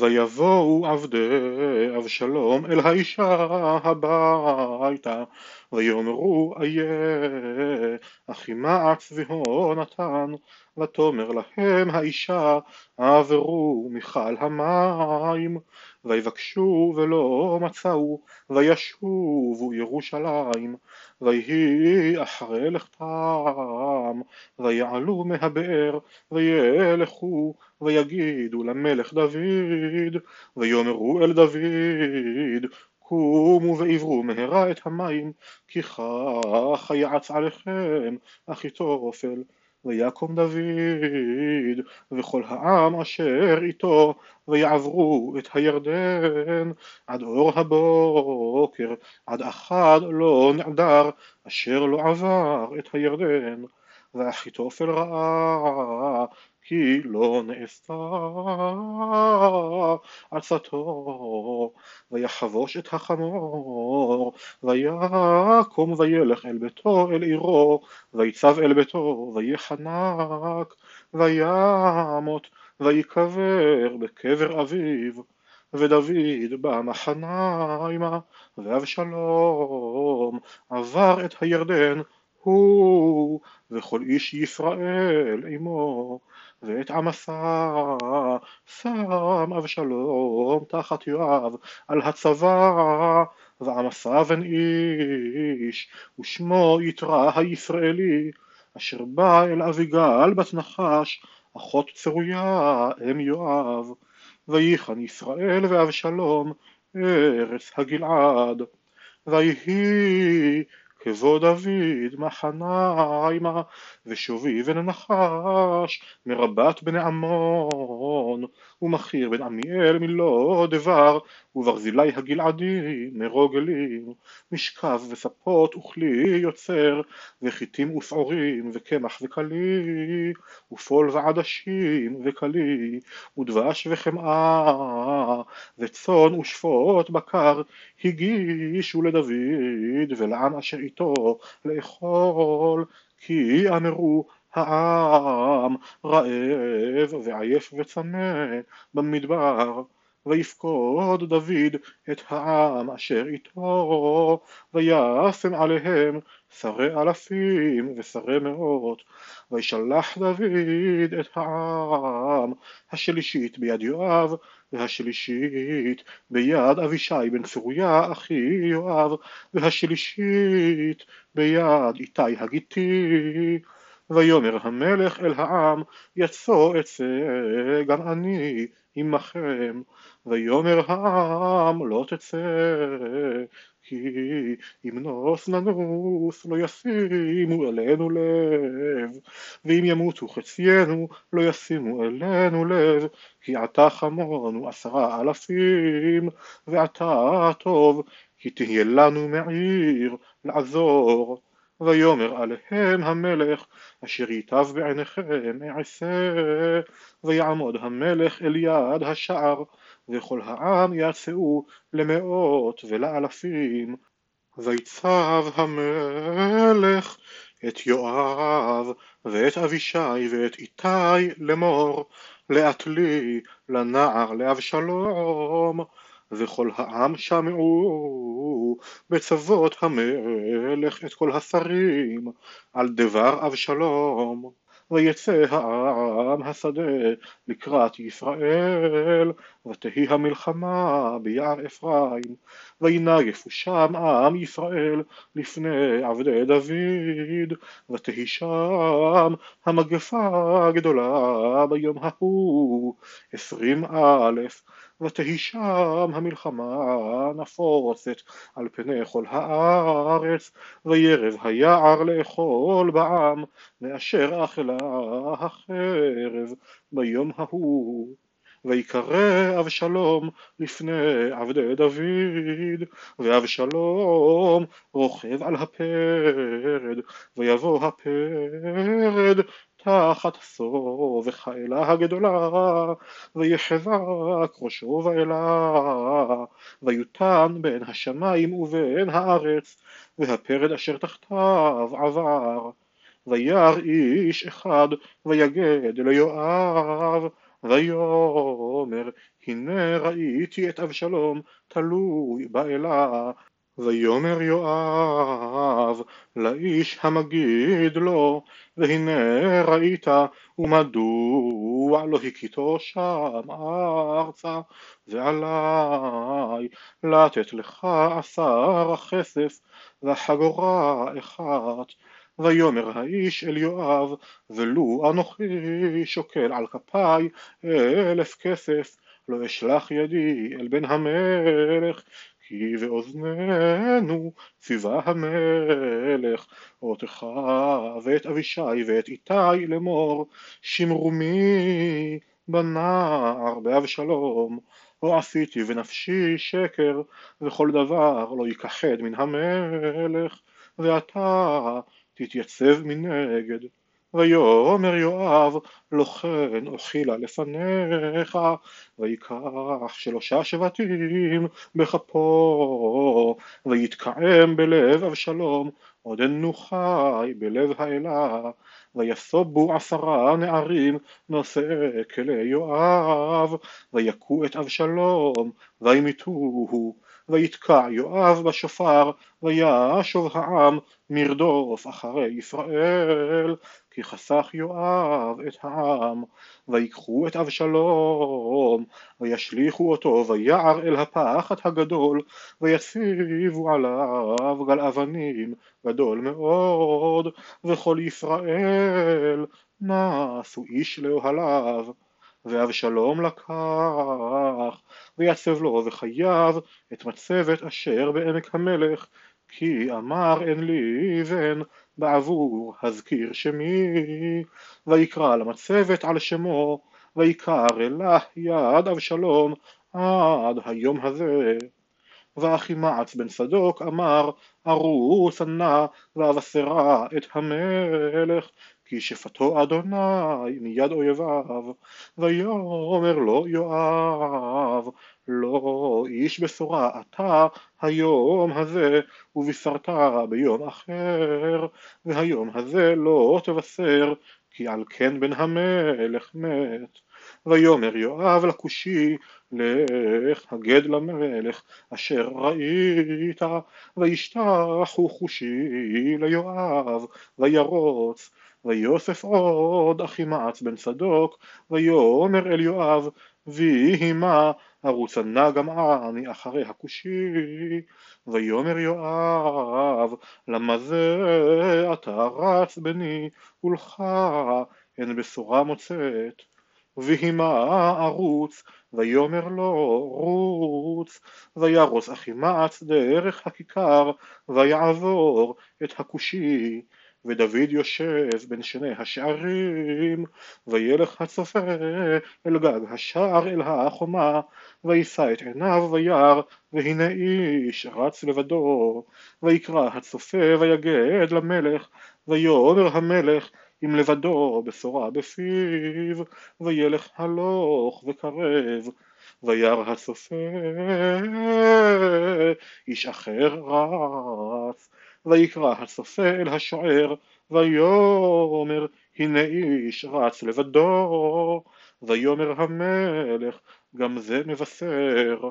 ויבואו עבדי אבשלום אל האישה הביתה, ויאמרו איה אחימעץ ויהונתן, ותאמר להם האישה עברו מיכל המים, ויבקשו ולא מצאו, וישובו ירושלים. ויהי אחרי לכתם, ויעלו מהבאר, וילכו, ויגידו למלך דוד, ויאמרו אל דוד, קומו ועברו מהרה את המים, כי כך יעץ עליכם אחיתופל. ויקום דוד וכל העם אשר איתו, ויעברו את הירדן עד אור הבוקר, עד אחד לא נעדר אשר לא עבר את הירדן. ואחיתופל ראה כי לא נעשתה עצתו, ויחבוש את החמור, ויקום וילך אל ביתו אל עירו, ויצב אל ביתו ויחנק, וימות ויקבר בקבר אביו. ודוד בא מחניימה, ואבשלום עבר את הירדן הוא וכל איש ישראל עמו. ואת עמסה שם אבשלום תחת יואב על הצבא, ועמסה בן איש ושמו יתרע הישראלי, אשר בא אל אביגל בת נחש אחות צרויה אם יואב. ויחן ישראל ואבשלום ארץ הגלעד. ויהי כבוא דוד מחניימה, ושובי בן נחש מרבת בן עמון, ומחיר בן עמיאל מלא דבר, וברזילי הגלעדי מרוגלים, משכב וספות וכלי יוצר, וחיטים ופעורים וקמח וכלי, ופול ועדשים וכלי, ודבש וחמאה, וצאן ושפוט בקר, הגישו לדוד ולעם אשר איתו לאכול, כי אמרו העם רעב ועייף וצמא במדבר. ויפקוד דוד את העם אשר איתו, וישם עליהם שרי אלפים ושרי מאות. וישלח דוד את העם השלישית ביד יואב, והשלישית ביד אבישי בן צרויה אחי יואב, והשלישית ביד איתי הגיתי. ויאמר המלך אל העם, יצא אצא גם אני עמכם. ויאמר העם, לא תצא, כי אם נוס ננוס לא ישימו אלינו לב, ואם ימותו חציינו לא ישימו אלינו לב, כי עתה חמרנו 10,000, ועתה טוב, כי תהיה לנו מעיר לעזור. ויאמר עליהם המלך, אשר ייטב בעיניכם אעשה. ויעמוד המלך אל יד השער, וכל העם יצאו למאות ולאלפים. ויצב המלך את יואב ואת אבישי ואת איתי לאמור, לעתלי לנער לאבשלום. וכל העם שמעו בצוות המלך את כל השרים על דבר אבשלום. ויצא העם השדה לקראת ישראל, ותהי המלחמה ביער אפרים. וינגפו שם עם ישראל לפני עבדי דוד, ותהי שם המגפה הגדולה ביום ההוא 20,000. ותהי שם המלחמה נפוצת על פני כל הארץ, וירב היער לאכול בעם מאשר אכלה החרב ביום ההוא. ויקרא אבשלום לפני עבדי דוד, ואבשלום רוכב על הפרד, ויבוא הפרד תחת סובך האלה הגדולה, ויחזק ראשו ואלה, ויותן בין השמיים ובין הארץ, והפרד אשר תחתיו עבר. וירא איש אחד ויגד ליואב, ויאמר הנה ראיתי את אבשלום תלוי באלה, ויאמר יואב לאיש המגיד לו, והנה ראית ומדוע לא הכיתו שם ארצה, ועלי לתת לך 10 כסף וחגורה 1. ויאמר האיש אל יואב ולו אנוכי שוקל על כפיי 1000 כסף, לא אשלח ידי אל בן המלך, כי ואוזנינו ציווה המלך אותך ואת אבישי ואת איתי לאמור, שמרו מי בנער באבשלום, לא עשיתי ונפשי שקר, וכל דבר לא יכחד מן המלך, ואתה תתייצב מנגד. ויאמר יואב לא כן אוכילה לפניך, ויקח 3 שבטים בכפו, ויתקעם בלב אבשלום עודנו חי בלב האלה, ויסובו 10 נערים נושאי כלי יואב, ויכו את אבשלום וימיתוהו. ויתקע יואב בשופר, וישוב העם מרדוף אחרי ישראל, כי חסך יואב את העם. ויקחו את אבשלום וישליכו אותו ויער אל הפחת הגדול, ויציבו עליו גל אבנים גדול מאוד, וכל ישראל נסו איש לאוהליו. ואבשלום לקח ויצב לו וחייו את מצבת אשר בעמק המלך, כי אמר אין לי אבן בעבור הזכיר שמי, ויקרא למצבת על שמו, ויקרא אלה יד אבשלום עד היום הזה. ואחימעץ בן צדוק אמר ארוסה נא ואבשרה את המלך, כי שפטו אדוני מיד אויביו. ויאמר לו יואב לא איש בשורה אתה היום הזה, ובשרת ביום אחר, והיום הזה לא תבשר, כי על כן בן המלך מת. ויאמר יואב לכושי לך הגד למלך אשר ראית, וישתחו כושי ליואב וירוץ. ויוסף עוד אחימעץ בן צדוק, ויאמר אל יואב ויהי מה ארוצה נא גם אני אחרי הכושי. ויאמר יואב למה זה אתה רץ בני ולך אין בשורה מוצאת? ויהי מה ארוץ, ויאמר לו רוץ. וירוץ אחימעץ דרך הכיכר, ויעבור את הכושי. ודוד יושב בין שני השערים, וילך הצופה אל גג השער אל החומה, וישא את עיניו וירא, והנה איש רץ לבדו. ויקרא הצופה ויגד למלך, ויאמר המלך אם לבדו בשורה בפיו, וילך הלוך וקרב. וירא הצופה איש אחר רץ, ויקרא הצופה אל השוער, ויאמר הנה איש רץ לבדו. ויאמר המלך גם זה מבשר.